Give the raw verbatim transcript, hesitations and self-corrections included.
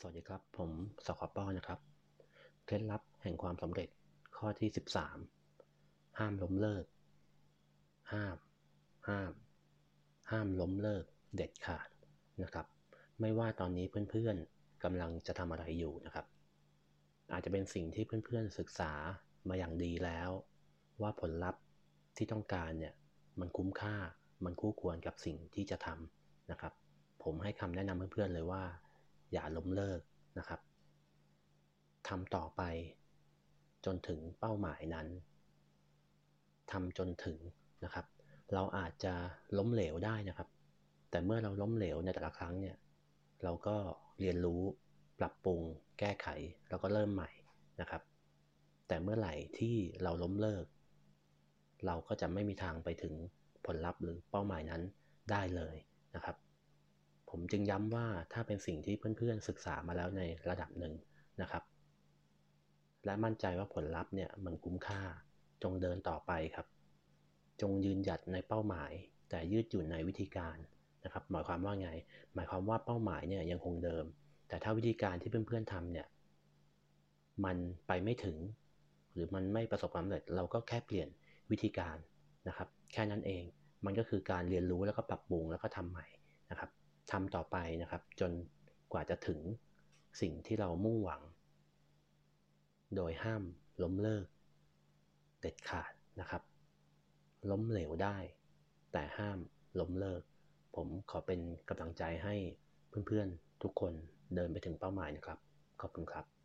สวัสดีครับผมสควอป้อนะครับเคล็ดลับแห่งความสำเร็จข้อที่สิบสามห้ามล้มเลิกห้ามห้ามห้ามล้มเลิกเด็ดขาดนะครับไม่ว่าตอนนี้เพื่อนๆกำลังจะทำอะไรอยู่นะครับอาจจะเป็นสิ่งที่เพื่อนๆศึกษามาอย่างดีแล้วว่าผลลัพธ์ที่ต้องการเนี่ยมันคุ้มค่ามันคู่ควรกับสิ่งที่จะทำนะครับผมให้คำแนะนำเพื่อนๆเลยว่าอย่าล้มเลิกนะครับทำต่อไปจนถึงเป้าหมายนั้นทำจนถึงนะครับเราอาจจะล้มเหลวได้นะครับแต่เมื่อเราล้มเหลวในแต่ละครั้งเนี่ยเราก็เรียนรู้ปรับปรุงแก้ไขแล้วก็เริ่มใหม่นะครับแต่เมื่อไหร่ที่เราล้มเลิกเราก็จะไม่มีทางไปถึงผลลัพธ์หรือเป้าหมายนั้นได้เลยนะครับผมจึงย้ำว่าถ้าเป็นสิ่งที่เพื่อนๆศึกษามาแล้วในระดับหนึ่งนะครับและมั่นใจว่าผลลัพธ์เนี่ยมันคุ้มค่าจงเดินต่อไปครับจงยืนหยัดในเป้าหมายแต่ยืดหยุ่นในวิธีการนะครับหมายความว่าไงหมายความว่าเป้าหมายเนี่ยยังคงเดิมแต่ถ้าวิธีการที่เพื่อนๆทำเนี่ยมันไปไม่ถึงหรือมันไม่ประสบความสำเร็จเราก็แค่เปลี่ยนวิธีการนะครับแค่นั้นเองมันก็คือการเรียนรู้แล้วก็ปรับปรุงแล้วก็ทำใหม่นะครับทำต่อไปนะครับจนกว่าจะถึงสิ่งที่เรามุ่งหวังโดยห้ามล้มเลิกเด็ดขาดนะครับล้มเหลวได้แต่ห้ามล้มเลิกผมขอเป็นกำลังใจให้เพื่อนๆทุกคนเดินไปถึงเป้าหมายนะครับขอบคุณครับ